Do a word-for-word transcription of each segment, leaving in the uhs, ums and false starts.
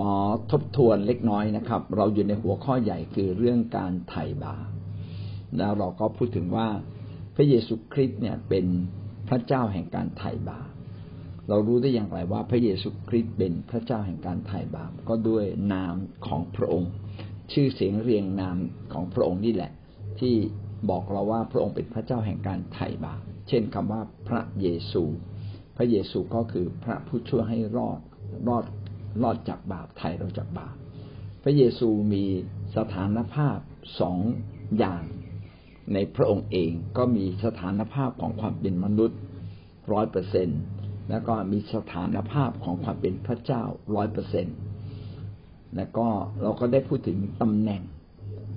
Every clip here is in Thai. ขอทบทวนเล็กน้อยนะครับเราอยู่ในหัวข้อใหญ่คือเรื่องการไถ่บาปแล้วเราก็พูดถึงว่าพระเยซูคริสต์เนี่ยเป็นพระเจ้าแห่งการไถ่บาปเรารู้ได้อย่างไรว่าพระเยซูคริสต์เป็นพระเจ้าแห่งการไถ่บาปก็ด้วยนามของพระองค์ชื่อเสียงเรียงนามของพระองค์นี่แหละที่บอกเราว่าพระองค์เป็นพระเจ้าแห่งการไถ่บาปเช่นคำว่าพระเยซูพระเยซูก็คือพระผู้ช่วยให้รอดรอดรอดจากบาปไถ่เราจากบาปพระเยซูมีสถานภาพสองอย่างในพระองค์เองก็มีสถานภาพของความเป็นมนุษย์ ร้อยเปอร์เซ็นต์ แล้วก็มีสถานภาพของความเป็นพระเจ้า ร้อยเปอร์เซ็นต์ แล้วก็เราก็ได้พูดถึงตำแหน่ง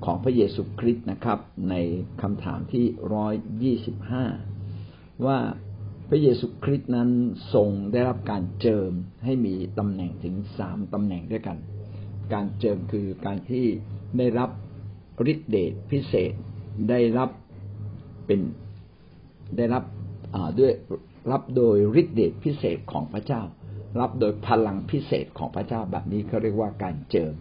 ของพระเยซูคริสต์นะครับในคำถามที่หนึ่งร้อยยี่สิบห้าว่าพระเยซูคริสต์นั้นทรงได้รับการเจิมให้มีตำแหน่งถึงสามตำแหน่งด้วยกันการเจิมคือการที่ได้รับฤทธิเดชพิเศษได้รับเป็นได้รับด้วยรับโดยฤทธิเดชพิเศษของพระเจ้ารับโดยพลังพิเศษของพระเจ้าแบบนี้เขาเรียกว่าการเจิม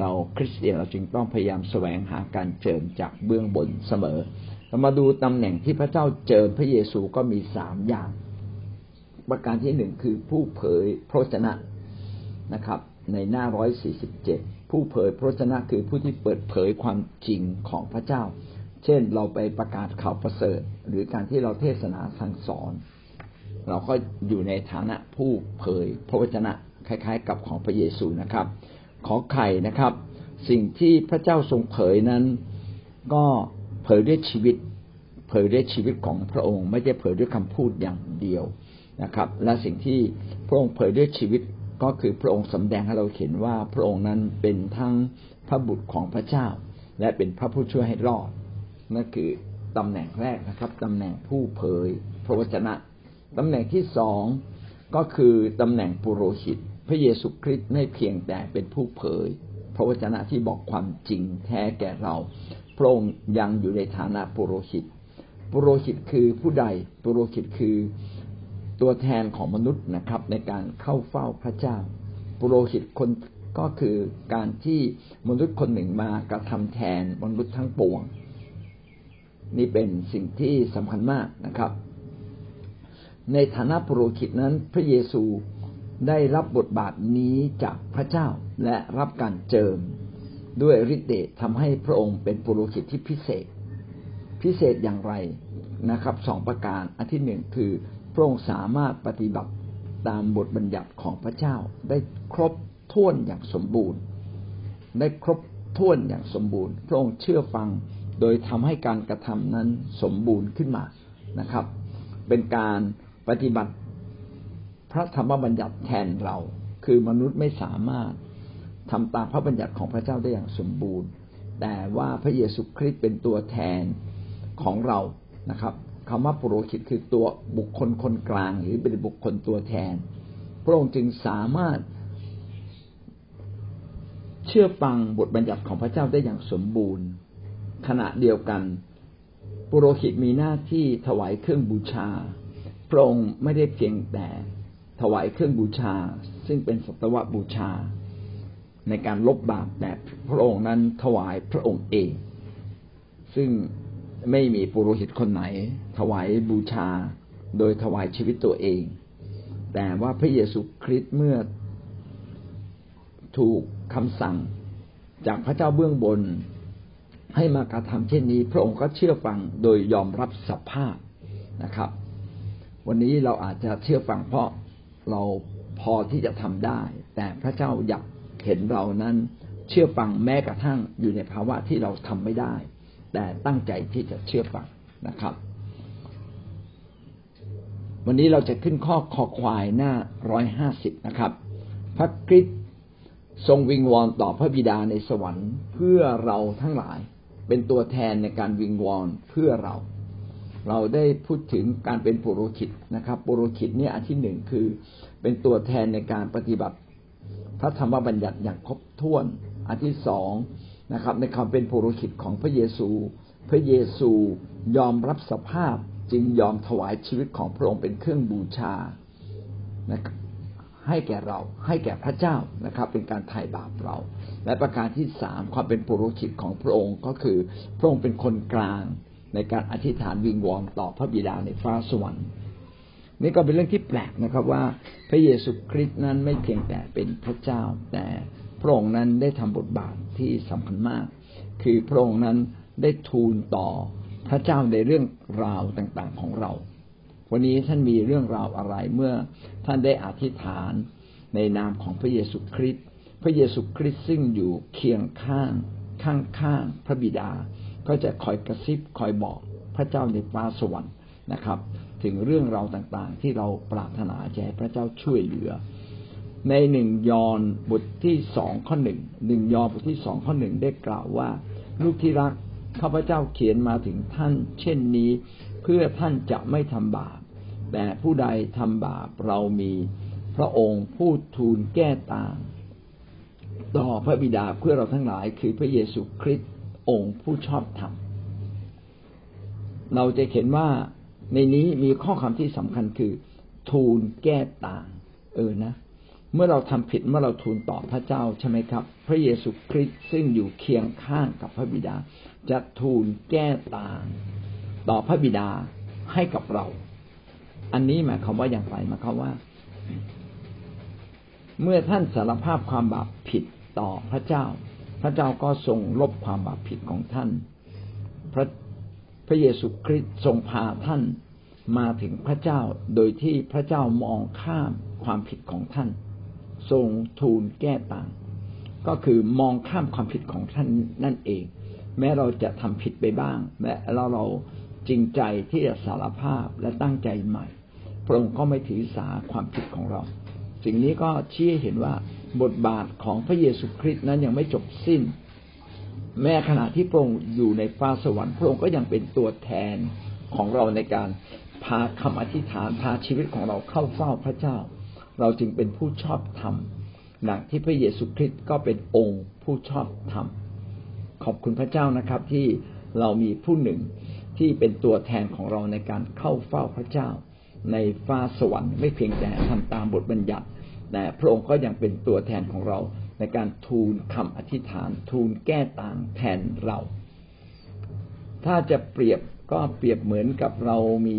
เราคริสเตียนเราจึงต้องพยายามแสวงหาการเจิมจากเบื้องบนเสมอเรามาดูตำแหน่งที่พระเจ้าเจิมพระเยซูก็มีสามอย่างประการที่หนึ่งคือผู้เผยพระวจนะนะครับในหน้าหนึ่งร้อยสี่สิบเจ็ดผู้เผยพระวจนะคือผู้ที่เปิดเผยความจริงของพระเจ้าเช่นเราไปประกาศข่าวประเสริฐหรือการที่เราเทศนาสั่งสอนเราก็อยู่ในฐานะผู้เผยพระวจนะคล้ายๆกับของพระเยซูนะครับขอไข่นะครับสิ่งที่พระเจ้าทรงเผยนั้นก็เผยด้วยชีวิตเผยด้วยชีวิตของพระองค์ไม่ใช่เผยด้วยคำพูดอย่างเดียวนะครับและสิ่งที่พระองค์เผยด้วยชีวิตก็คือพระองค์สำแดงให้เราเห็นว่าพระองค์นั้นเป็นทั้งพระบุตรของพระเจ้าและเป็นพระผู้ช่วยให้รอดนั่นคือตำแหน่งแรกนะครับตำแหน่งผู้เผยพระวจนะตำแหน่งที่สองก็คือตำแหน่งปุโรหิตพระเยซูคริสต์ไม่เพียงแต่เป็นผู้เผยพระวจนะที่บอกความจริงแท้แก่เราพระองค์ยังอยู่ในฐานะปุโรหิตปุโรหิตคือผู้ใดปุโรหิตคือตัวแทนของมนุษย์นะครับในการเข้าเฝ้าพระเจ้าปุโรหิตคนก็คือการที่มนุษย์คนหนึ่งมากระทำแทนมนุษย์ทั้งปวงนี่เป็นสิ่งที่สำคัญมากนะครับในฐานะปุโรหิตนั้นพระเยซูได้รับบทบาทนี้จากพระเจ้าและรับการเจิมด้วยฤทธิ์เดชทำให้พระองค์เป็นปุโรหิตที่พิเศษพิเศษอย่างไรนะครับสองประการอันที่หนึ่งคือพระองค์สามารถปฏิบัติตามบทบัญญัติของพระเจ้าได้ครบถ้วนอย่างสมบูรณ์ได้ครบถ้วนอย่างสมบูรณ์พระองค์เชื่อฟังโดยทำให้การกระทำนั้นสมบูรณ์ขึ้นมานะครับเป็นการปฏิบัติพระธรรมบัญญัติแทนเราคือมนุษย์ไม่สามารถทำตามพระบัญญัติของพระเจ้าได้อย่างสมบูรณ์แต่ว่าพระเยซูคริสต์เป็นตัวแทนของเรานะครับคำว่าปุโรหิตคือตัวบุคคลคนกลางหรือเป็นบุคคลตัวแทนพระองค์จึงสามารถเชื่อฟังบทบัญญัติของพระเจ้าได้อย่างสมบูรณ์ขณะเดียวกันปุโรหิตมีหน้าที่ถวายเครื่องบูชาพระองค์ไม่ได้เพียงแต่ถวายเครื่องบูชาซึ่งเป็นสัตวบูชาในการลบบาปแต่พระองค์นั้นถวายพระองค์เองซึ่งไม่มีปุโรหิตคนไหนถวายบูชาโดยถวายชีวิตตัวเองแต่ว่าพระเยซูคริสต์เมื่อถูกคำสั่งจากพระเจ้าเบื้องบนให้มากระทำเช่นนี้พระองค์ก็เชื่อฟังโดยยอมรับสภาพนะครับวันนี้เราอาจจะเชื่อฟังเพราะเราพอที่จะทำได้แต่พระเจ้าอยากเห็นเรานั้นเชื่อฟังแม้กระทั่งอยู่ในภาวะที่เราทำไม่ได้แต่ตั้งใจที่จะเชื่อฟังนะครับวันนี้เราจะขึ้นข้อคอควายหน้าหนึ่งร้อยห้าสิบนะครับพระคริสต์ทรงวิงวอนต่อพระบิดาในสวรรค์เพื่อเราทั้งหลายเป็นตัวแทนในการวิงวอนเพื่อเราเราได้พูดถึงการเป็นปุโรหิตนะครับปุโรหิตเนี่ยอันที่หนึ่งคือเป็นตัวแทนในการปฏิบัติพระธรรมบัญญัติอย่างครบถ้วนอันที่สองนะครับในความเป็นปุโรหิตของพระเยซูพระเยซูยอมรับสภาพจึงยอมถวายชีวิตของพระองค์เป็นเครื่องบูชา ให้แก่เราให้แก่พระเจ้านะครับเป็นการไถ่บาปเราและประการที่สามความเป็นปุโรหิตของพระองค์ก็คือพระองค์เป็นคนกลางในการอธิษฐานวิงวอนต่อพระบิดาในฟ้าสวรรค์นี่ก็เป็นเรื่องที่แปลกนะครับว่าพระเยซูคริสต์นั้นไม่เพียงแต่เป็นพระเจ้าแต่พระองค์นั้นได้ทำบทบาทที่สำคัญมากคือพระองค์นั้นได้ทูลต่อพระเจ้าในเรื่องราวต่างๆของเราวันนี้ท่านมีเรื่องราวอะไรเมื่อท่านได้อธิษฐานในนามของพระเยซูคริสต์พระเยซูคริสต์ซึ่งอยู่เคียงข้างข้างข้างพระบิดาก็จะคอยกระซิบคอยบอกพระเจ้าในฟ้าสวรรค์นะครับถึงเรื่องราวต่างๆที่เราปรารถนาจะให้พระเจ้าช่วยเหลือในหนึ่งยอห์นบทที่สองข้อหนึ่ง หนึ่งยอห์นบทที่สองข้อหนึ่งได้กล่าวว่าลูกที่รักข้าพเจ้าเขียนมาถึงท่านเช่นนี้เพื่อท่านจะไม่ทำบาปแต่ผู้ใดทำบาปเรามีพระองค์ผู้ทูลแก้ต่างต่อพระบิดาเพื่อเราทั้งหลายคือพระเยซูคริสต์องค์ผู้ชอบธรรมเราจะเห็นว่าในนี้มีข้อความที่สำคัญคือทูลแก้ต่างเออนะเมื่อเราทำผิดเมื่อเราทูลต่อพระเจ้าใช่ไหมครับพระเยซูคริสต์ซึ่งอยู่เคียงข้างกับพระบิดาจะทูลแก้ต่างต่อพระบิดาให้กับเราอันนี้หมายความว่าอย่างไรหมายความว่าเมื่อท่านสารภาพความบาปผิดต่อพระเจ้าพระเจ้าก็ทรงลบความบาปผิดของท่านพระพระเยซูคริสต์ทรงพาท่านมาถึงพระเจ้าโดยที่พระเจ้ามองข้ามความผิดของท่านทรงทูลแก้ต่างก็คือมองข้ามความผิดของท่านนั่นเองแม้เราจะทำผิดไปบ้างแม้เราเราจริงใจที่จะสารภาพและตั้งใจใหม่พระองค์ก็ไม่ถือสาความผิดของเราสิ่งนี้ก็ชี้ให้เห็นว่าบทบาทของพระเยซูคริสต์นั้นยังไม่จบสิ้นแม้ขณะที่พระองค์อยู่ในฟ้าสวรรค์พระองค์ก็ยังเป็นตัวแทนของเราในการพาคำอธิษฐานพาชีวิตของเราเข้าเฝ้าพระเจ้าเราจึงเป็นผู้ชอบธรรมดังที่พระเยซูคริสต์ก็เป็นองค์ผู้ชอบธรรมขอบคุณพระเจ้านะครับที่เรามีผู้หนึ่งที่เป็นตัวแทนของเราในการเข้าเฝ้าพระเจ้าในฟ้าสวรรค์ไม่เพียงแต่ทำตามบทบัญญัติแต่พระองค์ก็ยังเป็นตัวแทนของเราในการทูลคำอธิษฐานทูลแก้ต่างแทนเราถ้าจะเปรียบก็เปรียบเหมือนกับเรามี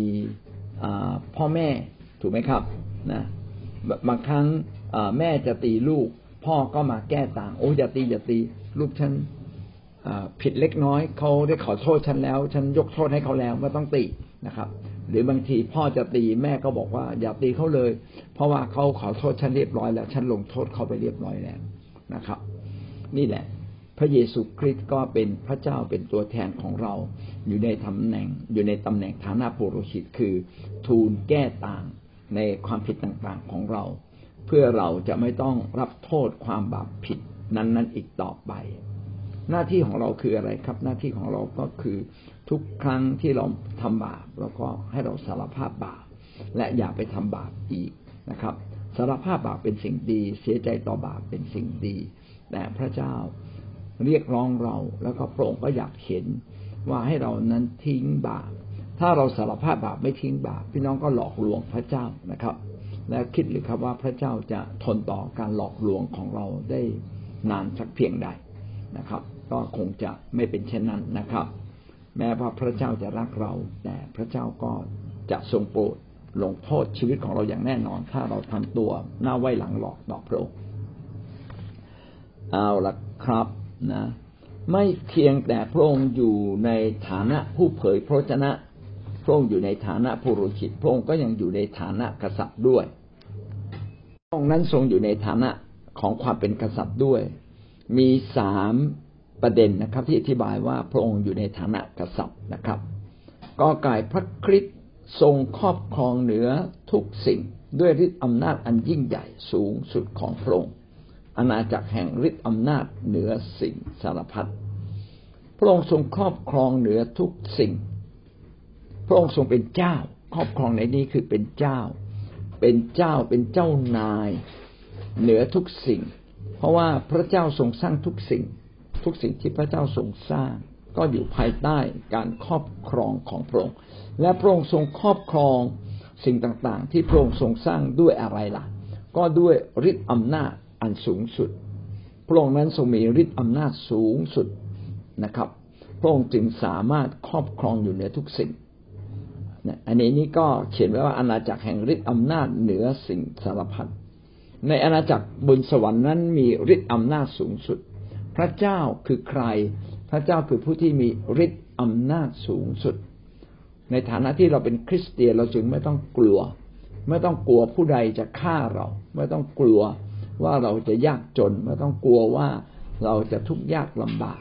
พ่อแม่ถูกไหมครับนะบางครั้งแม่จะตีลูกพ่อก็มาแก้ต่างโอ้อย่าตีอย่าตีลูกฉันผิดเล็กน้อยเขาได้ขอโทษฉันแล้วฉันยกโทษให้เขาแล้วไม่ต้องตีนะครับหรือบางทีพ่อจะตีแม่ก็บอกว่าอย่าตีเขาเลยเพราะว่าเขาขอโทษฉันเรียบร้อยแล้วฉันลงโทษเขาไปเรียบร้อยแล้วนะครับนี่แหละพระเยซูคริสต์ก็เป็นพระเจ้าเป็นตัวแทนของเราอยู่ในตำแหน่งอยู่ในตำแหน่งฐานะปุโรหิตคือทูลแก้ต่างในความผิดต่างๆของเราเพื่อเราจะไม่ต้องรับโทษความบาปผิดนั้นๆอีกต่อไปหน้าที่ของเราคืออะไรครับหน้าที่ของเราก็คือทุกครั้งที่เราทำบาปเราก็ให้เราสารภาพบาปและอย่าไปทำบาปอีกนะครับสารภาพบาปเป็นสิ่งดีเสียใจต่อบาปเป็นสิ่งดีแต่พระเจ้าเรียกร้องเราแล้วก็พระองค์ก็อยากเห็นว่าให้เรานั้นทิ้งบาปถ้าเราสารภาพบาปไม่ทิ้งบาปพี่น้องก็หลอกลวงพระเจ้านะครับและคิดหรือครับว่าพระเจ้าจะทนต่อการหลอกลวงของเราได้นานสักเพียงใดนะครับก็คงจะไม่เป็นเช่นนั้นนะครับแม้ว่าพระเจ้าจะรักเราแต่พระเจ้าก็จะทรงโปรดลงโทษชีวิตของเราอย่างแน่นอนถ้าเราทำตัวหน้าไว้หลังหลอกต่อพระองค์เอาล่ะครับนะไม่เพียงแต่พระองค์อยู่ในฐานะผู้เผยพระวจนะพระองค์อยู่ในฐานะผู้ปุโรหิตพระองค์ก็ยังอยู่ในฐานะกษัตริย์ด้วยพระองค์นั้นทรงอยู่ในฐานะของความเป็นกษัตริย์ด้วยมีสามประเด็นนะครับที่อธิบายว่าพระองค์อยู่ในฐานะกษัตริย์นะครับก็กลายพระคริสต์ทรงครอบครองเหนือทุกสิ่งด้วยฤทธิ์อำนาจอันยิ่งใหญ่สูงสุดของพระองค์อาณาจักรแห่งฤทธิ์อำนาจเหนือสิ่งสารพัดพระองค์ทรงครอบครองเหนือทุกสิ่งพระองค์ทรงเป็นเจ้าครอบครองในนี้คือเป็นเจ้าเป็นเจ้าเป็นเจ้านายเหนือทุกสิ่งเพราะว่าพระเจ้าทรงสร้างทุกสิ่งทุกสิ่งที่พระเจ้าทรงสร้างก็อยู่ภายใต้การครอบครองของพระองค์และพระองค์ทรงครอบครองสิ่งต่างๆที่พระองค์ทรงสร้างด้วยอะไรล่ะ ก็ด้วยฤทธิ์อำนาจอันสูงสุดพระองค์นั้นทรงมีฤทธิ์อำนาจสูงสุดนะครับพระองค์จึงสามารถครอบครองอยู่เหนือทุกสิ่งอันนี้นี่ก็เขียนไว้ว่าอาณาจักรแห่งฤทธิ์อำนาจเหนือสิ่งสารพัดในอาณาจักรบนสวรรค์นั้นมีฤทธิ์อำนาจสูงสุดพระเจ้าคือใครพระเจ้าคือผู้ที่มีฤทธิ์อำนาจสูงสุดในฐานะที่เราเป็นคริสเตียนเราจึงไม่ต้องกลัวไม่ต้องกลัวผู้ใดจะฆ่าเราไม่ต้องกลัวว่าเราจะยากจนไม่ต้องกลัวว่าเราจะทุกข์ยากลำบาก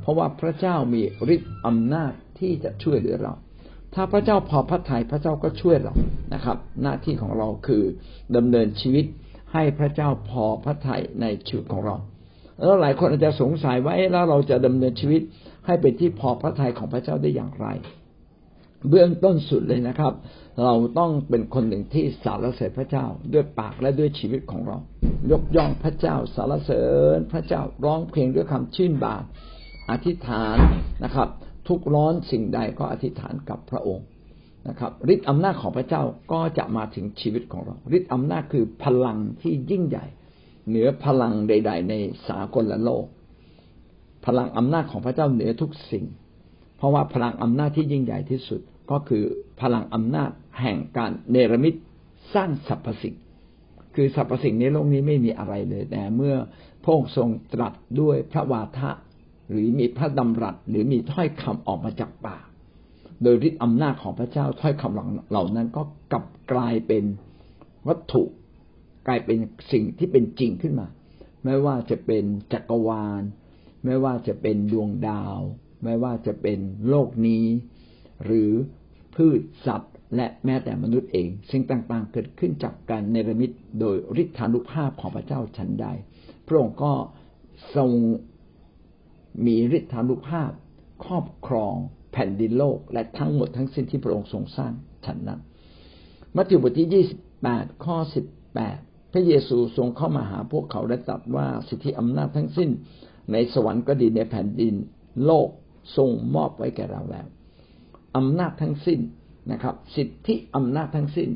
เพราะว่าพระเจ้ามีฤทธิ์อำนาจที่จะช่วยเหลือเราถ้าพระเจ้าพอพระทัยพระเจ้าก็ช่วยเรานะครับหน้าที่ของเราคือดำเนินชีวิตให้พระเจ้าพอพระทัยในชีวิตของเราแล้วหลายคนอาจจะสงสัยว่าแล้วเราจะดำเนินชีวิตให้เป็นที่พอพระทัยของพระเจ้าได้อย่างไรเบื้องต้นสุดเลยนะครับเราต้องเป็นคนหนึ่งที่สรรเสริญพระเจ้าด้วยปากและด้วยชีวิตของเรายกย่องพระเจ้าสรรเสริญพระเจ้าร้องเพลงด้วยคำชื่นบานอธิษฐานนะครับทุกร้อนสิ่งใดก็อธิษฐานกับพระองค์นะครับฤทธิ์อำนาจของพระเจ้าก็จะมาถึงชีวิตของเราฤทธิ์อำนาจคือพลังที่ยิ่งใหญ่เหนือพลังใดๆในสากลโลกพลังอำนาจของพระเจ้าเหนือทุกสิ่งเพราะว่าพลังอำนาจที่ยิ่งใหญ่ที่สุดก็คือพลังอำนาจแห่งการเนรมิตสร้างสรรพสิ่งคือสรรพสิ่งในโลกนี้ไม่มีอะไรเลยแต่เมื่อพระองค์ทรงตรัสด้วยพระวาทะหรือมีพระดำรัสหรือมีถ้อยคำออกมาจากปากโดยฤทธิ์อำนาจของพระเจ้าถ้อยคำเหล่านั้นก็กลับกลายเป็นวัตถุกลายเป็นสิ่งที่เป็นจริงขึ้นมาไม่ว่าจะเป็นจักรวาลไม่ว่าจะเป็นดวงดาวไม่ว่าจะเป็นโลกนี้หรือพืชสัตว์และแม้แต่มนุษย์เองสิ่งต่างๆเกิดขึ้นจากการเนรมิตโดยฤทธานุภาพของพระเจ้าฉันใดพระองค์ก็ทรงมีฤทธานุภาพครอบครองแผ่นดินโลกและทั้งหมดทั้งสิ้นที่พระองค์ทรงสร้างฉันนั้นมัทธิวบทที่ยี่สิบแปดข้อสิบแปดพระเยซูทรงเข้ามาหาพวกเขาและตรัสว่าสิทธิอำนาจทั้งสิ้นในสวรรค์ก็ดีในแผ่นดินโลกทรงมอบไว้แก่เราแล้วอำนาจทั้งสิ้นนะครับสิทธิอำนาจทั้งสิ้น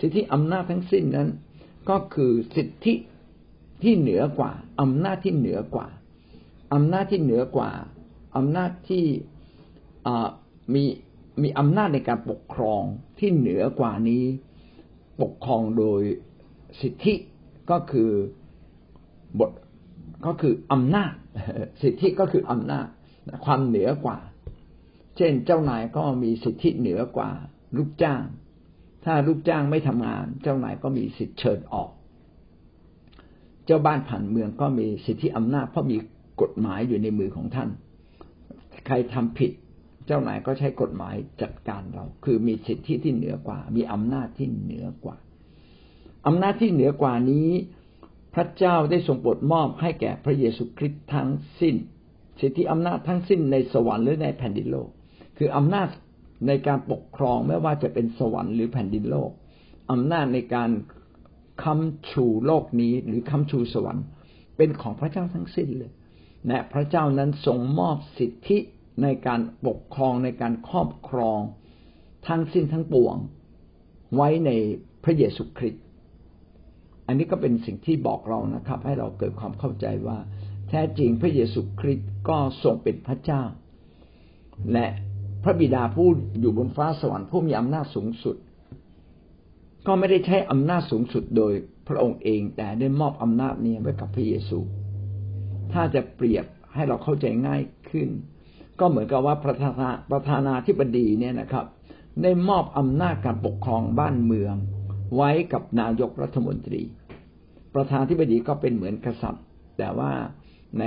สิทธิอำนาจทั้งสิ้นนั้นก็คือสิทธิที่เหนือกว่าอำนาจที่เหนือกว่าอำนาจที่เหนือกว่าอำนาจที่มีมีอำนาจในการปกครองที่เหนือกว่านี้ปกครองโดยสิทธิก็คือบทก็คืออำนาจสิทธิก็คืออำนาจความเหนือกว่าเช่นเจ้านายก็มีสิทธิเหนือกว่าลูกจ้างถ้าลูกจ้างไม่ทำงานเจ้านายก็มีสิทธิเชิญออกเจ้าบ้านผันเมืองก็มีสิทธิอำนาจเพราะมีกฎหมายอยู่ในมือของท่านใครทำผิดเจ้านายก็ใช้กฎหมายจัดการเราคือมีสิทธิที่เหนือกว่ามีอำนาจที่เหนือกว่าอำนาจที่เหนือกว่านี้พระเจ้าได้ทรงโปรดมอบให้แก่พระเยซูคริสต์ทั้งสิ้นสิทธิอำนาจทั้งสิ้นในสวรรค์หรือในแผ่นดินโลกคืออำนาจในการปกครองไม่ว่าจะเป็นสวรรค์หรือแผ่นดินโลกอำนาจในการค้ำชูโลกนี้หรือค้ำชูสวรรค์เป็นของพระเจ้าทั้งสิ้นเลยและพระเจ้านั้นทรงมอบสิทธิในการปกครองในการครอบครองทั้งสิ้นทั้งปวงไว้ในพระเยซูคริสต์อันนี้ก็เป็นสิ่งที่บอกเรานะครับให้เราเกิดความเข้าใจว่าแท้จริงพระเยซูคริสต์ก็ทรงเป็นพระเจ้าและพระบิดาผู้อยู่บนฟ้าสวรรค์ผู้มีอำนาจสูงสุดก็ไม่ได้ใช้อำนาจสูงสุดโดยพระองค์เองแต่ได้มอบอำนาจนี้ไว้กับพระเยซูถ้าจะเปรียบให้เราเข้าใจง่ายขึ้นก็เหมือนกับว่าประธานาประธานาธิบดีเนี่ยนะครับได้มอบอำนาจการปกครองบ้านเมืองไว้กับนายกรัฐมนตรีประธานาธิบดีก็เป็นเหมือนกษัตริย์แต่ว่าใน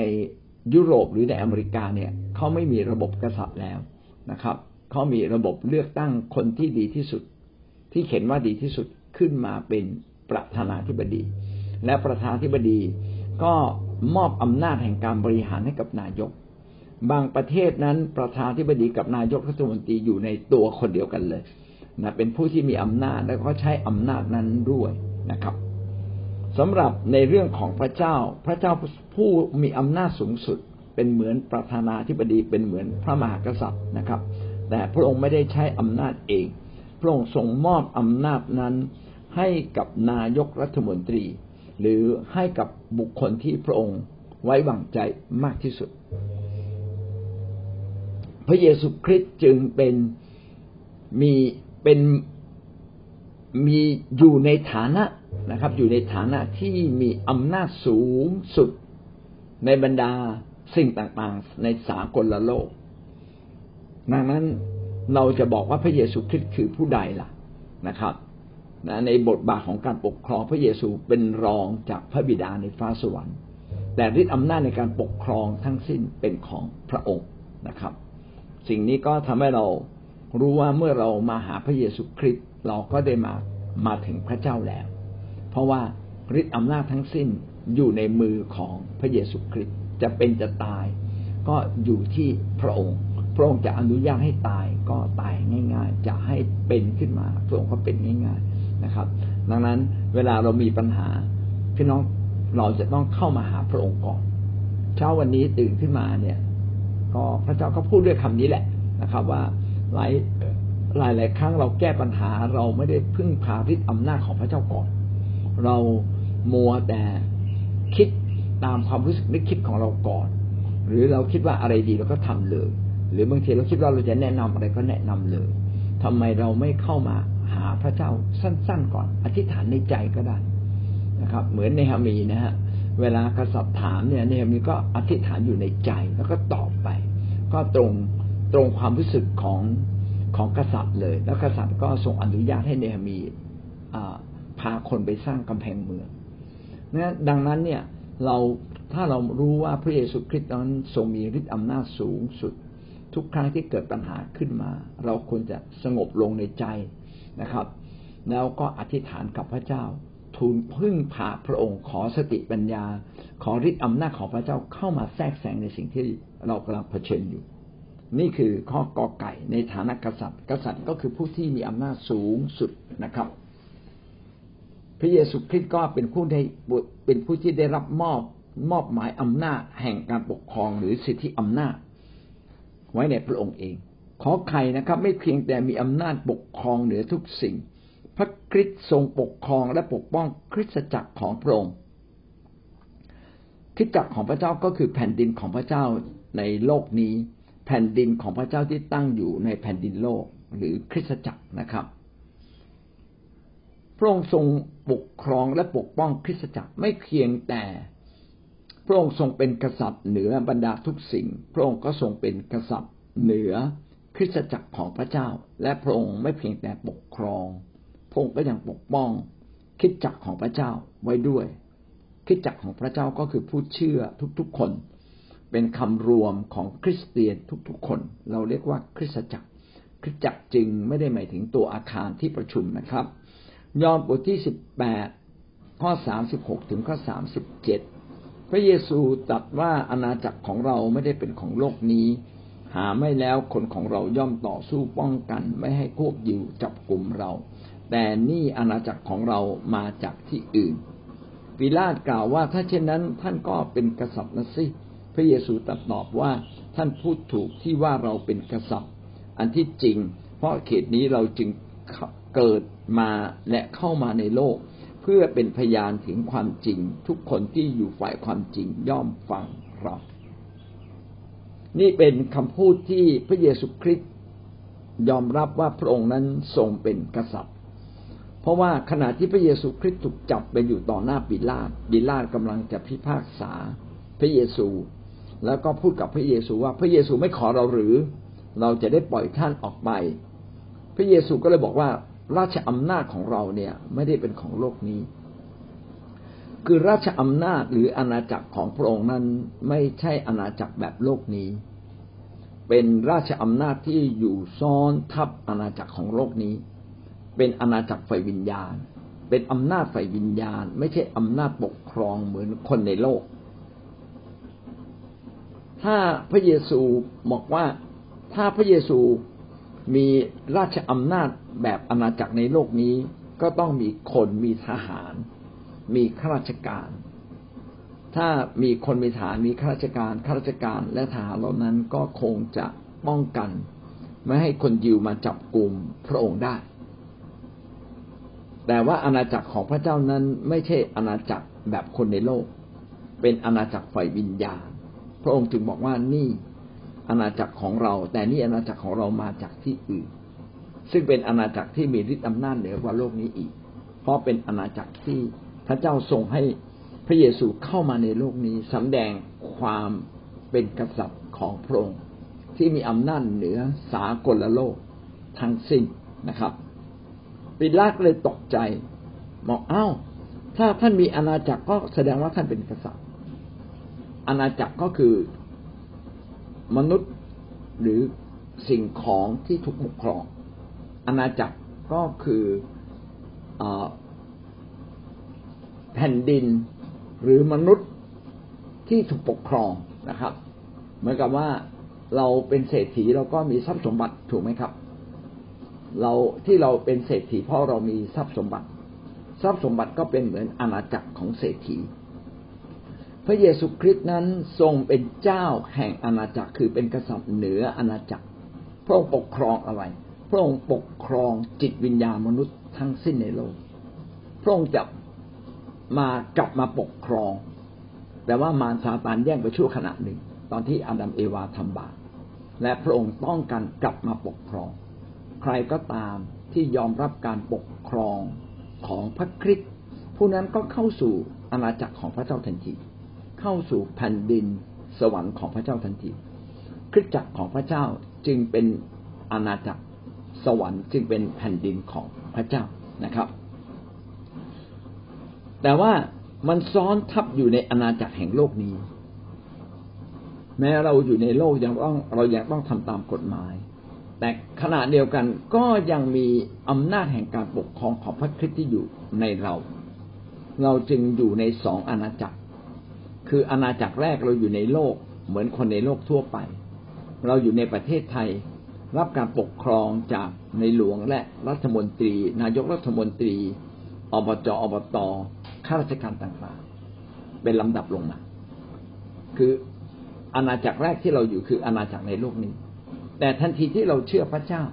ยุโรปหรือในอเมริกาเนี่ยเขาไม่มีระบบกษัตริย์แล้วนะครับเขามีระบบเลือกตั้งคนที่ดีที่สุดที่เห็นว่าดีที่สุดขึ้นมาเป็นประธานาธิบดีและประธานาธิบดีก็มอบอำนาจแห่งการบริหารให้กับนายกบางประเทศนั้นประธานาธิบดีกับนายกรัฐมนตรีอยู่ในตัวคนเดียวกันเลยนะเป็นผู้ที่มีอำนาจและก็ใช้อำนาจนั้นด้วยนะครับสำหรับในเรื่องของพระเจ้าพระเจ้าผู้มีอำนาจสูงสุดเป็นเหมือนประธานาธิบดีเป็นเหมือนพระมหากษัตริย์นะครับแต่พระองค์ไม่ได้ใช้อำนาจเองพระองค์ทรงมอบอำนาจนั้น ให้กับนายกรัฐมนตรีหรือให้กับบุคคลที่พระองค์ไว้วางใจมากที่สุดพระเยซูคริสต์จึงเป็นมีเป็นมีอยู่ในฐานะนะครับอยู่ในฐานะที่มีอำนาจสูงสุดในบรรดาสิ่งต่างๆในสากลโลกดังนั้นเราจะบอกว่าพระเยซูคริสต์คือผู้ใดล่ะนะครับในบทบาทของการปกครองพระเยซูเป็นรองจากพระบิดาในฟ้าสวรรค์แต่ฤทธิ์อำนาจในการปกครองทั้งสิ้นเป็นของพระองค์นะครับสิ่งนี้ก็ทำให้เรารู้ว่าเมื่อเรามาหาพระเยซูคริสต์เราก็ได้มามาถึงพระเจ้าแล้วเพราะว่าฤทธิ์อำนาจทั้งสิ้นอยู่ในมือของพระเยซูคริสต์จะเป็นจะตายก็อยู่ที่พระองค์พระองค์จะอนุญาตให้ตายก็ตายง่ายๆจะให้เป็นขึ้นมาพระองค์ก็เป็นง่ายๆนะครับดังนั้นเวลาเรามีปัญหาพี่น้องเราจะต้องเข้ามาหาพระองค์ก่อนเช้าวันนี้ตื่นขึ้นมาเนี่ยก็พระเจ้าก็พูดด้วยคำนี้แหละนะครับว่าหลายหลายหลายครั้งเราแก้ปัญหาเราไม่ได้พึ่งพาฤทธิ์อำนาจของพระเจ้าก่อนเรามัวแต่คิดตามความรู้สึกนึกคิดของเราก่อนหรือเราคิดว่าอะไรดีเราก็ทำเลยหรือบางทีเราคิดว่าเราจะแนะนำอะไรก็แนะนำเลยทำไมเราไม่เข้ามาหาพระเจ้าสั้นๆก่อนอธิษฐานในใจก็ได้นะครับเหมือนเนหะมีนะฮะเวลากษัตริย์ถามเนี่ยเนหะมีก็อธิษฐานอยู่ในใจแล้วก็ตอบไปก็ตรงตรงความรู้สึกของของกษัตริย์เลยแล้วกษัตริย์ก็ทรงอนุญาตให้เนหะมีพาคนไปสร้างกำแพงเมืองนะดังนั้นเนี่ยเราถ้าเรารู้ว่าพระเยซูคริสต์นั้นทรงมีฤทธิ์อำนาจสูงสุดทุกครั้งที่เกิดปัญหาขึ้นมาเราควรจะสงบลงในใจนะครับแล้วก็อธิษฐานกับพระเจ้าทูลพึ่งพาพระองค์ขอสติปัญญาขอฤทธิ์อำนาจของพระเจ้าเข้ามาแทรกแซงในสิ่งที่เรากำลังเผชิญอยู่นี่คือข้อกอไก่ในฐานะกษัตริย์กษัตริย์ก็คือผู้ที่มีอำนาจสูงสุดนะครับพระเยซูคริสต์ก็เป็นผู้ได้เป็นผู้ที่ได้รับมอบมอบหมายอำนาจแห่งการปกครองหรือสิทธิอำนาจไว้ในพระองค์เองขอไข่นะครับไม่เพียงแต่มีอำนาจปกครองเหนือทุกสิ่งพระคริสต์ทรงปกครองและปกป้องคริสตจักรของพระองค์คริสตจักรของพระเจ้าก็คือแผ่นดินของพระเจ้าในโลกนี้แผ่นดินของพระเจ้าที่ตั้งอยู่ในแผ่นดินโลกหรือคริสตจักรนะครับพระองค์ทรงปกครองและปกป้องคริสตจักรไม่เพียงแต่พระองค์ทรงเป็นกษัตริย์เหนือบรรดาทุกสิ่งพระองค์ก็ทรงเป็นกษัตริย์เหนือคริสตจักรของพระเจ้าและพระองค์ไม่เพียงแต่ปกครองพระองค์ก็ยังปกป้องคริสตจักรของพระเจ้าไว้ด้วยคริสตจักรของพระเจ้าก็คือผู้เชื่อทุกๆคนเป็นคำรวมของคริสเตียนทุกๆคนเราเรียกว่าคริสตจักรคริสตจักรจึงไม่ได้หมายถึงตัวอาคารที่ประชุมนะครับยอห์นบทที่สิบแปดข้อสามสิบหกถึงข้อสามสิบเจ็ดพระเยซูตรัสว่าอาณาจักรของเราไม่ได้เป็นของโลกนี้หาไม่แล้วคนของเราย่อมต่อสู้ป้องกันไม่ให้พวกยิวจับกุมเราแต่นี่อาณาจักรของเรามาจากที่อื่นปิลาตกล่าวว่าถ้าเช่นนั้นท่านก็เป็นกษัตริย์นะสิพระเยซูตรัสตอบว่าท่านพูดถูกที่ว่าเราเป็นกษัตริย์อันที่จริงเพราะเขตนี้เราจึงเกิดมาและเข้ามาในโลกเพื่อเป็นพยานถึงความจริงทุกคนที่อยู่ฝ่ายความจริงย่อมฟังเรานี่เป็นคำพูดที่พระเยซูคริสต์ยอมรับว่าพระองค์นั้นทรงเป็นกษัตริย์เพราะว่าขณะที่พระเยซูคริสต์ถูกจับไปอยู่ต่อหน้าปิลาตปิลาตกำลังจะพิพากษาพระเยซูแล้วก็พูดกับพระเยซูว่าพระเยซูไม่ขอเราหรือเราจะได้ปล่อยท่านออกไปพระเยซูก็เลยบอกว่าราชอำนาจของเราเนี่ยไม่ได้เป็นของโลกนี้คือราชอำนาจหรืออาณาจักรของพระองค์นั้นไม่ใช่อาณาจักรแบบโลกนี้เป็นราชอำนาจที่อยู่ซ้อนทับอาณาจักรของโลกนี้เป็นอาณาจักรฝ่ายวิญญาณเป็นอำนาจฝ่ายวิญญาณไม่ใช่อำนาจปกครองเหมือนคนในโลกถ้าพระเยซูบอกว่าถ้าพระเยซูมีราชอำนาจแบบอาณาจักรในโลกนี้ก็ต้องมีคนมีทหารมีข้าราชการถ้ามีคนมีทหารมีข้าราชการข้าราชการและทหารเหล่านั้นก็คงจะป้องกันไม่ให้คนยิวมาจับกุมพระองค์ได้ แต่ว่าอาณาจักรของพระเจ้านั้นไม่ใช่อาณาจักรแบบคนในโลกเป็นอาณาจักรฝ่ายวิญญาณพระองค์จึงบอกว่านี่อาณาจักรของเราแต่นี่อาณาจักรของเรามาจากที่อื่นซึ่งเป็นอาณาจักรที่มีฤทธิ์อำนาจเหนือกว่าโลกนี้อีกเพราะเป็นอาณาจักรที่พระเจ้าส่งให้พระเยซูเข้ามาในโลกนี้สำแดงความเป็นกษัตริย์ของพระองค์ที่มีอำนาจเหนือสากลโลกทั้งสิ้นนะครับปิลาตุเลยตกใจบอกเอ้าถ้าท่านมีอาณาจักรก็แสดงว่าท่านเป็นกษัตริย์อาณาจักรก็คือมนุษย์หรือสิ่งของที่ถูกปกครองอาณาจักรก็คือแผ่นดินหรือมนุษย์ที่ถูกปกครองนะครับเหมือนกับว่าเราเป็นเศรษฐีเราก็มีทรัพย์สมบัติถูกไหมครับเราที่เราเป็นเศรษฐีเพราะเรามีทรัพย์สมบัติทรัพย์สมบัติก็เป็นเหมือนอาณาจักรของเศรษฐีพระเยซูคริสต์นั้นทรงเป็นเจ้าแห่งอาณาจักรคือเป็นกษัตริย์เหนืออาณาจักรพระองค์ปกครองอะไรพระองค์ปกครองจิตวิญญาณมนุษย์ทั้งสิ้นในโลกพระองค์จะมากลับมาปกครองแต่ว่ามารซาตานแย่งไปชั่วขณะหนึ่งตอนที่อาดัมเอวาทำบาปและพระองค์ต้องการกลับมาปกครองใครก็ตามที่ยอมรับการปกครองของพระคริสต์ผู้นั้นก็เข้าสู่อาณาจักรของพระเจ้าทันทีเข้าสู่แผ่นดินสวรรค์ของพระเจ้าทันทีคริสตจักรของพระเจ้าจึงเป็นอาณาจักรสวรรค์จึงเป็นแผ่นดินของพระเจ้านะครับแต่ว่ามันซ้อนทับอยู่ในอาณาจักรแห่งโลกนี้แม้เราอยู่ในโลกยังต้องเรายังต้องทำตามกฎหมายแต่ขณะเดียวกันก็ยังมีอำนาจแห่งการปกครองของพระคริสต์ที่อยู่ในเราเราจึงอยู่ในสองอาณาจักรคืออาณาจักรแรกเราอยู่ในโลกเหมือนคนในโลกทั่วไปเราอยู่ในประเทศไทยรับการปกครองจากในหลวงและรัฐมนตรีนายกรัฐมนตรีอบจ.อบต.ข้าราชการต่างๆเป็นลำดับลงมาคืออาณาจักรแรกที่เราอยู่คืออาณาจักรในโลกนี้แต่ทันทีที่เราเชื่อพระเจ้า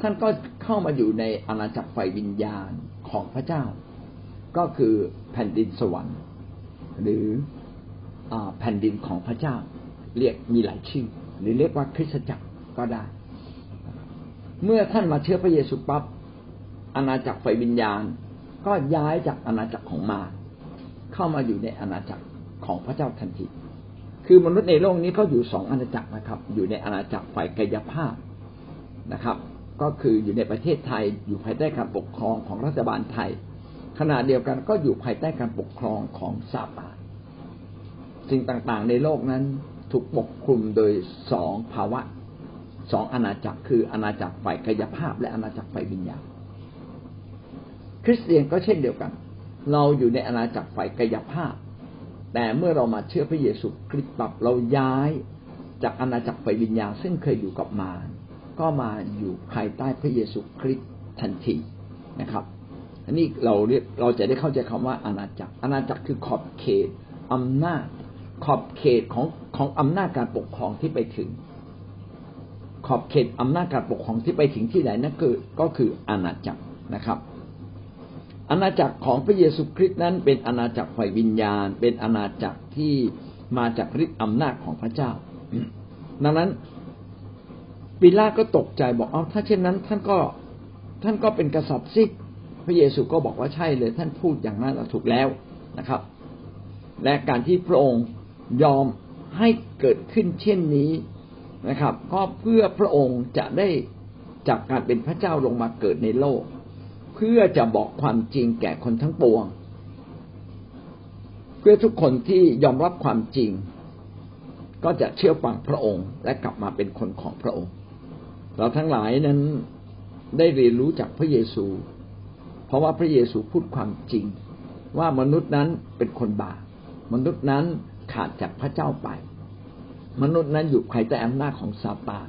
ท่านก็เข้ามาอยู่ในอาณาจักรฝ่ายวิญญาณของพระเจ้าก็คือแผ่นดินสวรรค์หรือแผ่นดินของพระเจ้าเรียกมีหลายชื่อหรือเรียกว่าคริสตจักรก็ได้เมื่อท่านมาเชื่อพระเยซูปั๊บอาณาจักรฝ่ายวิญญาณก็ย้ายจากอาณาจักรของมารเข้ามาอยู่ในอาณาจักรของพระเจ้าทันทีคือมนุษย์ในโลกนี้เขาอยู่สองอาณาจักรนะครับอยู่ในอาณาจักรฝ่ายกายภาพนะครับก็คืออยู่ในประเทศไทยอยู่ภายใต้การปกครองของรัฐบาลไทยขณะเดียวกันก็อยู่ภายใต้การปกครองของซาตานสิ่งต่างๆในโลกนั้นถูกปกคลุมโดยสองภาวะสองอาณาจักรคืออาณาจักรฝ่ายกายภาพและอาณาจักรฝ่ายวิญญาณคริสเตียนก็เช่นเดียวกันเราอยู่ในอาณาจักรฝ่ายกายภาพแต่เมื่อเรามาเชื่อพระเยซูคริสต์ปั๊บเราย้ายจากอาณาจักรฝ่ายวิญญาณซึ่งเคยอยู่กับมารก็มาอยู่ภายใต้พระเยซูคริสต์ทันทีนะครับอันนี้เราเรียกเราจะได้เข้าใจคำว่าอาณาจักรอาณาจักรคือขอบเขตอำนาจขอบเขตของของอำนาจการปกครองที่ไปถึงขอบเขตอำนาจการปกครองที่ไปถึงที่ไหนนั่นคือก็คืออาณาจักรนะครับอาณาจักรของพระเยซูคริสต์นั้นเป็นอาณาจักรฝ่ายวิญญาณเป็นอาณาจักรที่มาจากฤทธิ์อำนาจของพระเจ้าดังนั้นปิลาตุก็ตกใจบอกเอาถ้าเช่นนั้นท่านก็ท่านก็เป็นกษัตริย์สิพระเยซูก็บอกว่าใช่เลยท่านพูดอย่างนั้นถูกแล้วนะครับและการที่พระองค์ยอมให้เกิดขึ้นเช่นนี้นะครับก็เพื่อพระองค์จะได้จากการเป็นพระเจ้าลงมาเกิดในโลกเพื่อจะบอกความจริงแก่คนทั้งปวงเพื่อทุกคนที่ยอมรับความจริงก็จะเชื่อฟังพระองค์และกลับมาเป็นคนของพระองค์เราทั้งหลายนั้นได้เรียนรู้จากพระเยซูเพราะว่าพระเยซูพูดความจริงว่ามนุษย์นั้นเป็นคนบาปมนุษย์นั้นขาดจากพระเจ้าไปมนุษย์นั้นอยู่ภายใต้อำนาจของซาตาน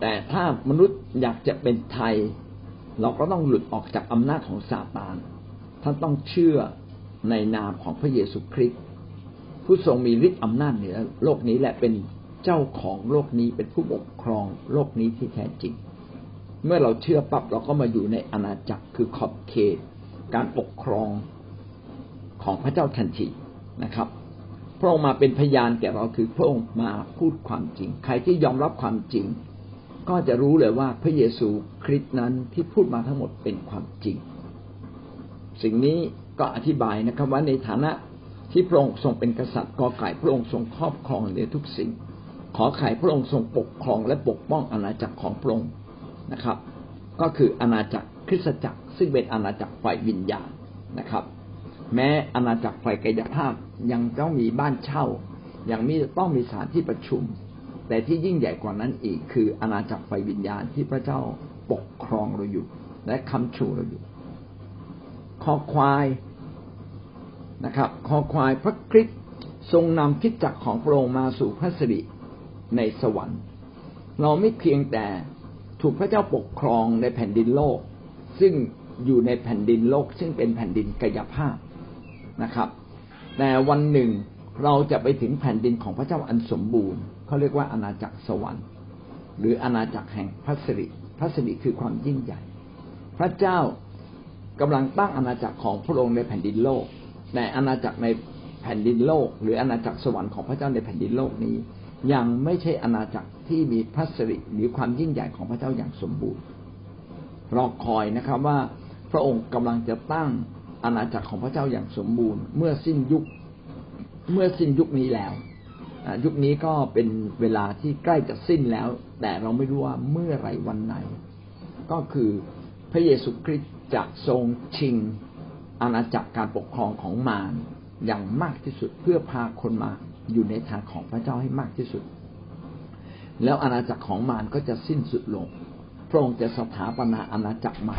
แต่ถ้ามนุษย์อยากจะเป็นไทยเราก็ต้องหลุดออกจากอำนาจของซาตานท่านต้องเชื่อในนามของพระเยซูคริสต์ผู้ทรงมีฤทธิ์อำนาจเหนือโลกนี้และเป็นเจ้าของโลกนี้เป็นผู้ปกครองโลกนี้ที่แท้จริง เมื่อเราเชื่อปั๊บเราก็มาอยู่ในอาณาจักรคือขอบเขตการปกครองของพระเจ้าทันทีนะครับพระองค์มาเป็นพยานแก่เราคือพระองค์มาพูดความจริงใครที่ยอมรับความจริงก็จะรู้เลยว่าพระเยซูคริสต์นั้นที่พูดมาทั้งหมดเป็นความจริงสิ่งนี้ก็อธิบายนะครับว่าในฐานะที่พระองค์ทรงเป็นกษัตริย์กอไก่พระองค์ทรงครอบครองเหนือทุกสิ่งขอไข่พระองค์ทรงปกครองและปกป้องอาณาจักรของพระองค์นะครับก็คืออาณาจักรคริสตจักรซึ่งเป็นอาณาจักรฝ่ายวิญญาณนะครับแม้อาณาจักรฝ่ายกายภาพยังต้องมีบ้านเช่ายังมีต้องมีสถานที่ประชุมแต่ที่ยิ่งใหญ่กว่านั้นอีกคืออาณาจักรฝ่ายวิญญาณที่พระเจ้าปกครองเราอยู่และค้ำชูเราอยู่คอควายนะครับคอควายพระคริสต์ทรงนำคริสตจักรของพระองค์มาสู่พระสิริในสวรรค์เราไม่เพียงแต่ถูกพระเจ้าปกครองในแผ่นดินโลกซึ่งอยู่ในแผ่นดินโลกซึ่งเป็นแผ่นดินกายภาพนะครับแต่วันหนึ่งเราจะไปถึงแผ่นดินของพระเจ้าอันสมบูรณ์เขาเรียกว่าอาณาจักรสวรรค์หรืออาณาจักรแห่งพระสิริพระสิริคือความยิ่งใหญ่พระเจ้ากำลังตั้งอาณาจักรของพระองค์ในแผ่นดินโลกแต่อาณาจักรในแผ่นดินโลกหรืออาณาจักรสวรรค์ของพระเจ้าในแผ่นดินโลกนี้ยังไม่ใช่อาณาจักรที่มีพระสิริหรือความยิ่งใหญ่ของพระเจ้าอย่างสมบูรณ์รอคอยนะครับว่าพระองค์กำลังจะตั้งอาณาจักรของพระเจ้าอย่างสมบูรณ์เมื่อสิ้นยุคเมื่อสิ้นยุคนี้แล้วยุคนี้ก็เป็นเวลาที่ใกล้จะสิ้นแล้วแต่เราไม่รู้ว่าเมื่อไหร่วันไหนก็คือพระเยซูคริสต์จะทรงชิงอาณาจักรการปกครองของมารอย่างมากที่สุดเพื่อพาคนมาอยู่ในทางของพระเจ้าให้มากที่สุดแล้วอาณาจักรของมารก็จะสิ้นสุดลงพระองค์จะสถาปนาอาณาจักรใหม่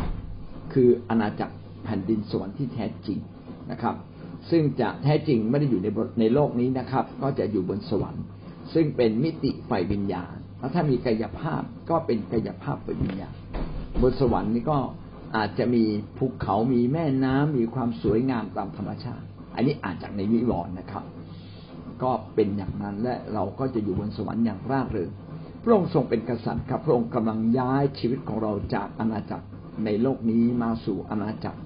คืออาณาจักรแผ่นดินสวรรค์ที่แท้จริงนะครับซึ่งจะแท้จริงไม่ได้อยู่ในในโลกนี้นะครับก็จะอยู่บนสวรรค์ซึ่งเป็นมิติฝ่ายวิญญาณแล้วถ้ามีกายภาพก็เป็นกายภาพฝ่ายวิญญาณบนสวรรค์นี่ก็อาจจะมีภูเขามีแม่น้ำมีความสวยงามตามธรรมชาติอันนี้อ่านจากในวิวรณ์นะครับก็เป็นอย่างนั้นและเราก็จะอยู่บนสวรรค์อย่างร่าเริงพระองค์ทรงเป็นกษัตริย์ครับพระองค์กำลังย้ายชีวิตของเราจากอาณาจักรในโลกนี้มาสู่อาณาจักร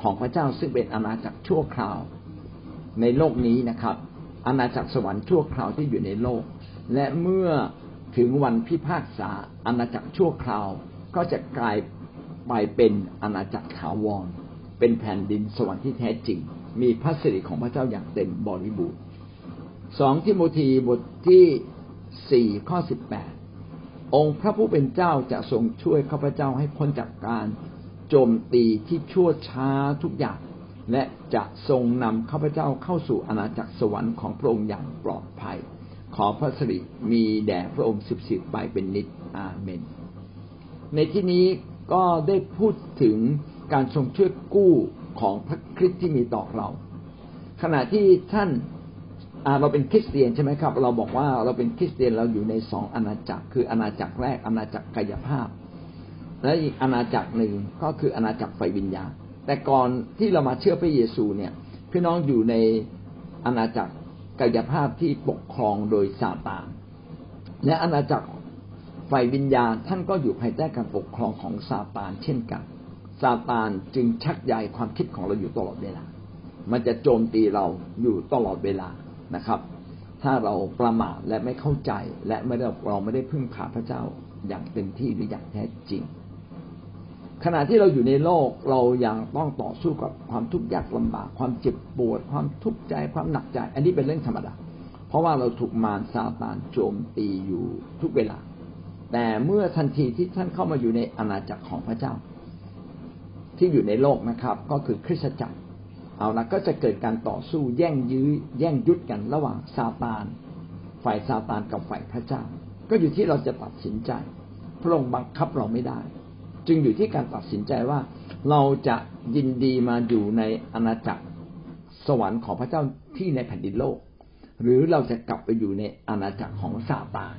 ของพระเจ้าซึ่งเป็นอาณาจักรชั่วคราวในโลกนี้นะครับอาณาจักรสวรรค์ชั่วคราวที่อยู่ในโลกและเมื่อถึงวันพิพากษาอาณาจักรชั่วคราวก็จะกลายไปเป็นอาณาจักรถาวรเป็นแผ่นดินสวรรค์ที่แท้จริงมีพระสิริของพระเจ้าอย่างเต็มบริบูรณ์สองทิโมธีบทที่สี่ข้อสิบแปดองค์พระผู้เป็นเจ้าจะทรงช่วยข้าพเจ้าให้พ้นจากการโจมตีที่ชั่วช้าทุกอย่างและจะทรงนำข้าพเจ้าเข้าสู่อาณาจักรสวรรค์ของพระองค์อย่างปลอดภัยขอพระสิริมีแด่พระองค์สืบๆไปเป็นนิจอาเมนในที่นี้ก็ได้พูดถึงการทรงช่วยกู้ของพระคริสต์ที่มีต่อเราขณะที่ท่านเราเป็นคริสเตียนใช่ไหมครับเราบอกว่าเราเป็นคริสเตียนเราอยู่ในสองอาณาจักรคืออาณาจักรแรกอาณาจักรกายภาพและอีกอาณาจักรหนึ่งก็คืออาณาจักรฝ่ายวิญญาณแต่ก่อนที่เรามาเชื่อพระเยซูเนี่ยพี่น้องอยู่ในอาณาจักรกายภาพที่ปกครองโดยซาตานและอาณาจักรฝ่ายวิญญาณท่านก็อยู่ภายใต้การปกครองของซาตานเช่นกันซาตานจึงชักใยความคิดของเราอยู่ตลอดเวลามันจะโจมตีเราอยู่ตลอดเวลานะครับถ้าเราประมาทและไม่เข้าใจและไม่ได้เราไม่ได้พึ่งพาพระเจ้าอย่างเต็มที่หรืออย่างแท้จริงขณะที่เราอยู่ในโลกเรายังต้องต่อสู้กับความทุกข์ยากลำบากความเจ็บปวดความทุกข์ใจความหนักใจอันนี้เป็นเรื่องธรรมดาเพราะว่าเราถูกมารซาตานโจมตีอยู่ทุกเวลาแต่เมื่อทันทีที่ท่านเข้ามาอยู่ในอาณาจักรของพระเจ้าที่อยู่ในโลกนะครับก็คือคริสตจักรเอาละก็จะเกิดการต่อสู้แย่งยื้อแย่งยุดกันระหว่างซาตานฝ่ายซาตานกับฝ่ายพระเจ้าก็อยู่ที่เราจะตัดสินใจพระองค์บังคับเราไม่ได้จึงอยู่ที่การตัดสินใจว่าเราจะยินดีมาอยู่ในอาณาจักรสวรรค์ของพระเจ้าที่ในแผ่นดินโลกหรือเราจะกลับไปอยู่ในอาณาจักรของซาตาน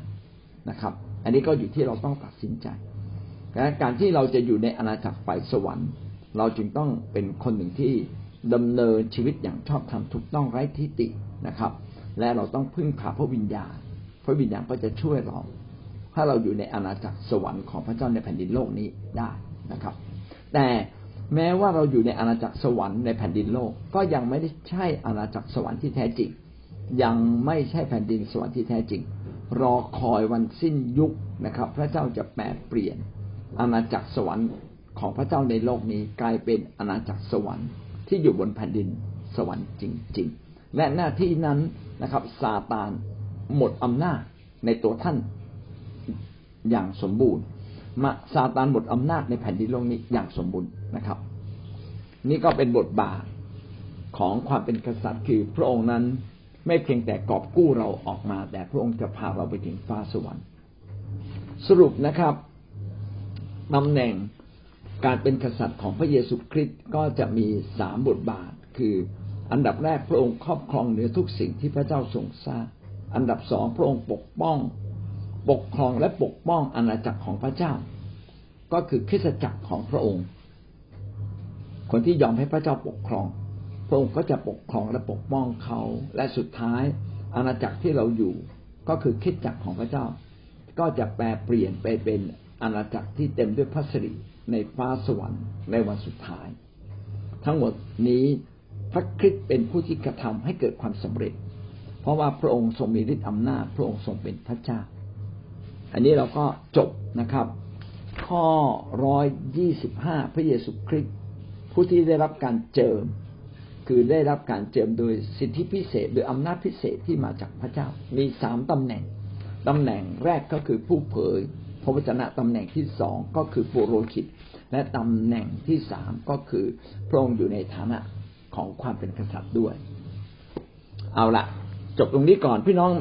นะครับอันนี้ก็อยู่ที่เราต้องตัดสินใจการที่เราจะอยู่ในอาณาจักรฝ่ายสวรรค์เราจึงต้องเป็นคนหนึ่งที่ดำเนินชีวิตอย่างชอบธรรมถูกต้องไร้ทิฏฐินะครับและเราต้องพึ่งพาพระวิญญาณพระวิญญาณก็จะช่วยเราข ถ้าเราอยู่ในอาณาจักรสวรรค์ของพระเจ้าในแผ่นดินโลกนี้ได้นะครับแต่แม้ว่าเราอยู่ในอาณาจักรสวรรค์ในแผ่นดินโลกก็ยังไม่ได้ใช่อาณาจักรสวรรค์ที่แท้จริงยังไม่ใช่แผ่นดินสวรรค์ที่แท้จริงรอคอยวันสิ้นยุคนะครับพระเจ้าจะแปรเปลี่ยนอาณาจักรสวรรค์ของพระเจ้าในโลกนี้กลายเป็นอาณาจักรสวรรค์ที่อยู่บนแผ่นดินสวรรค์จริงๆและหน้าที่นั้นนะครับซาตานหมดอำนาจในตัวท่านอย่างสมบูรณ์มาซาตานหมดอำนาจในแผ่นดินโลกนี้อย่างสมบูรณ์นะครับนี่ก็เป็นบทบาทของความเป็นกษัตริย์คือพระองค์นั้นไม่เพียงแต่กอบกู้เราออกมาแต่พระองค์จะพาเราไปถึงฟ้าสวรรค์สรุปนะครับตำแหน่งการเป็นกษัตริย์ของพระเยซูคริสต์ก็จะมีสามบทบาทคืออันดับแรกพระองค์ครอบครองเหนือทุกสิ่งที่พระเจ้าทรงสร้างอันดับสองพระองค์ปกป้องปกครองและปกป้องอาณาจักรของพระเจ้าก็คือคริสตจักรของพระองค์คนที่ยอมให้พระเจ้าปกครองพระองค์ก็จะปกครองและปกป้องเขาและสุดท้ายอาณาจักรที่เราอยู่ก็คือคริสตจักรของพระเจ้าก็จะแปรเปลี่ยนไปเป็นอาณาจักรที่เต็มด้วยพระสิริในฟ้าสวรรค์ในวันสุดท้ายทั้งหมดนี้พระคริสต์เป็นผู้ที่กระทำให้เกิดความสำเร็จเพราะว่าพระองค์ทรงมีฤทธิ์อำนาจพระองค์ทรงเป็นพระเจ้าอันนี้เราก็จบนะครับข้อหนึ่งร้อยยี่สิบห้าพระเยซูคริสต์ผู้ที่ได้รับการเจิมคือได้รับการเจิมโดยสิทธิพิเศษโดยอำนาจพิเศษที่มาจากพระเจ้ามีสามตำแหน่งตำแหน่งแรกก็คือผู้เผยพระวจนะตำแหน่งที่สองก็คือปุโรหิตและตำแหน่งที่สามก็คือพระองค์อยู่ในฐานะของความเป็นกษัตริย์ด้วยเอาละจบตรงนี้ก่อนพี่น้อง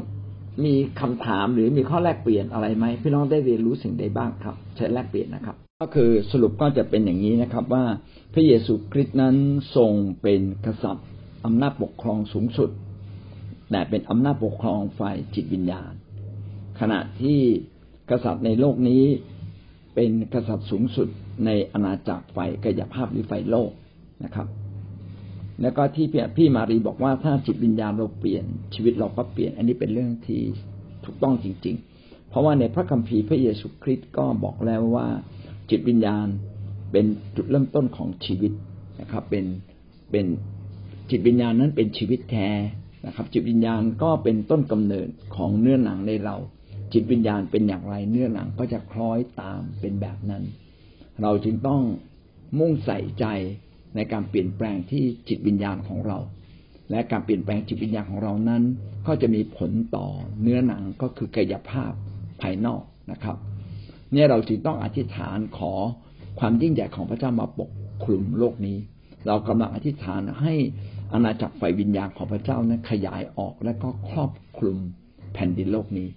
มีคำถามหรือมีข้อแลกเปลี่ยนอะไรไหมพี่น้องได้เรียนรู้สิ่งใดบ้างครับใช้แลกเปลี่ยนนะครับก็คือสรุปก็จะเป็นอย่างนี้นะครับว่าพระเยซูคริสต์นั้นทรงเป็นกษัตริย์อำนาจปกครองสูงสุดแต่เป็นอำนาจปกครองฝ่ายจิตวิญญาณขณะที่กษัตริย์ในโลกนี้เป็นกษัตริย์สูงสุดในอาณาจักรฝ่ายกายภาพหรือฝ่ายโลกนะครับแล้วก็ที่พี่มารีบอกว่าถ้าจิตวิญญาณเราเปลี่ยนชีวิตเราก็เปลี่ยนอันนี้เป็นเรื่องที่ถูกต้องจริงๆเพราะว่าในพระคัมภีร์พระเยซูคริสต์ก็บอกแล้วว่าจิตวิญญาณเป็นจุดเริ่มต้นของชีวิตนะครับเป็นเป็นจิตวิญญาณนั้นเป็นชีวิตแท้นะครับจิตวิญญาณก็เป็นต้นกำเนิดของเนื้อหนังในเราจิตวิญญาณเป็นอย่างไรเนื้อหนังก็จะคล้อยตามเป็นแบบนั้นเราจึงต้องมุ่งใส่ใจในการเปลี่ยนแปลงที่จิตวิญญาณของเราและการเปลี่ยนแปลงจิตวิญญาณของเรานั้นก็จะมีผลต่อเนื้อหนังก็คือกายภาพภายนอกนะครับเนี่ยเราจึงต้องอธิษฐานขอความยิ่งใหญ่ของพระเจ้ามาปกคลุมโลกนี้เรากำลังอธิษฐานให้อาณาจักรฝ่ายวิญญาณของพระเจ้านั้นขยายออกและก็ครอบคลุมแผ่นดินโลกนี้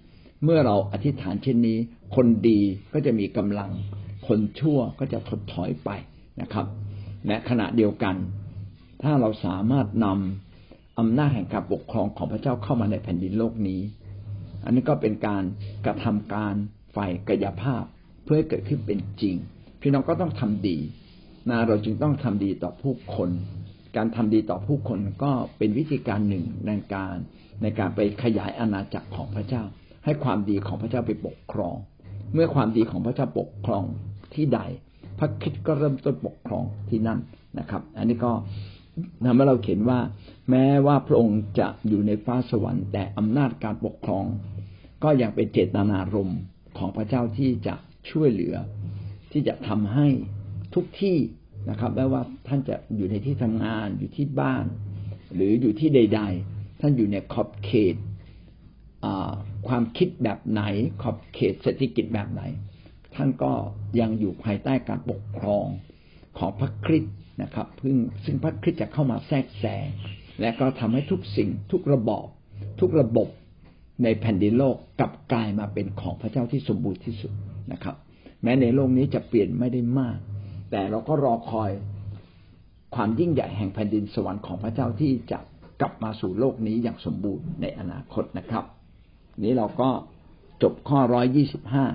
เมื่อเราอธิษฐานเช่นนี้คนดีก็จะมีกำลังคนชั่วก็จะถดถอยไปนะครับและขณะเดียวกันถ้าเราสามารถนำอำนาจแห่งการปกครองของพระเจ้าเข้ามาในแผ่นดินโลกนี้อันนี้ก็เป็นการกระทำการฝ่ายกายภาพเพื่อให้เกิดขึ้นเป็นจริงพี่น้องก็ต้องทำดีนะเราจึงต้องทำดีต่อผู้คนการทำดีต่อผู้คนก็เป็นวิธีการหนึ่งในการในการไปขยายอาณาจักรของพระเจ้าให้ความดีของพระเจ้าไปปกครองเมื่อความดีของพระเจ้าปกครองที่ใดพระคริสต์ก็เริ่มต้นปกครองที่นั่นนะครับอันนี้ก็ทำให้เราเห็นว่าแม้ว่าพระองค์จะอยู่ในฟ้าสวรรค์แต่อำนาจการปกครองก็ยังเป็นเจตนารมณ์ของพระเจ้าที่จะช่วยเหลือที่จะทำให้ทุกที่นะครับไม่ว่าท่านจะอยู่ในที่ทำงานอยู่ที่บ้านหรืออยู่ที่ใดๆท่านอยู่ในขอบเขตความคิดแบบไหนขอบเขตเศรษฐกิจแบบไหนท่านก็ยังอยู่ภายใต้การปกครองของพระคริสต์นะครับซึ่งพระคริสต์จะเข้ามาแทรกแซงและก็ทำให้ทุกสิ่งทุกระบอบทุกระบบในแผ่นดินโลกกลับกลายมาเป็นของพระเจ้าที่สมบูรณ์ที่สุดนะครับแม้ในโลกนี้จะเปลี่ยนไม่ได้มากแต่เราก็รอคอยความยิ่งใหญ่แห่งแผ่นดินสวรรค์ของพระเจ้าที่จะกลับมาสู่โลกนี้อย่างสมบูรณ์ในอนาคตนะครับนี้เราก็จบข้อหนึ่งร้อยยี่สิบห้า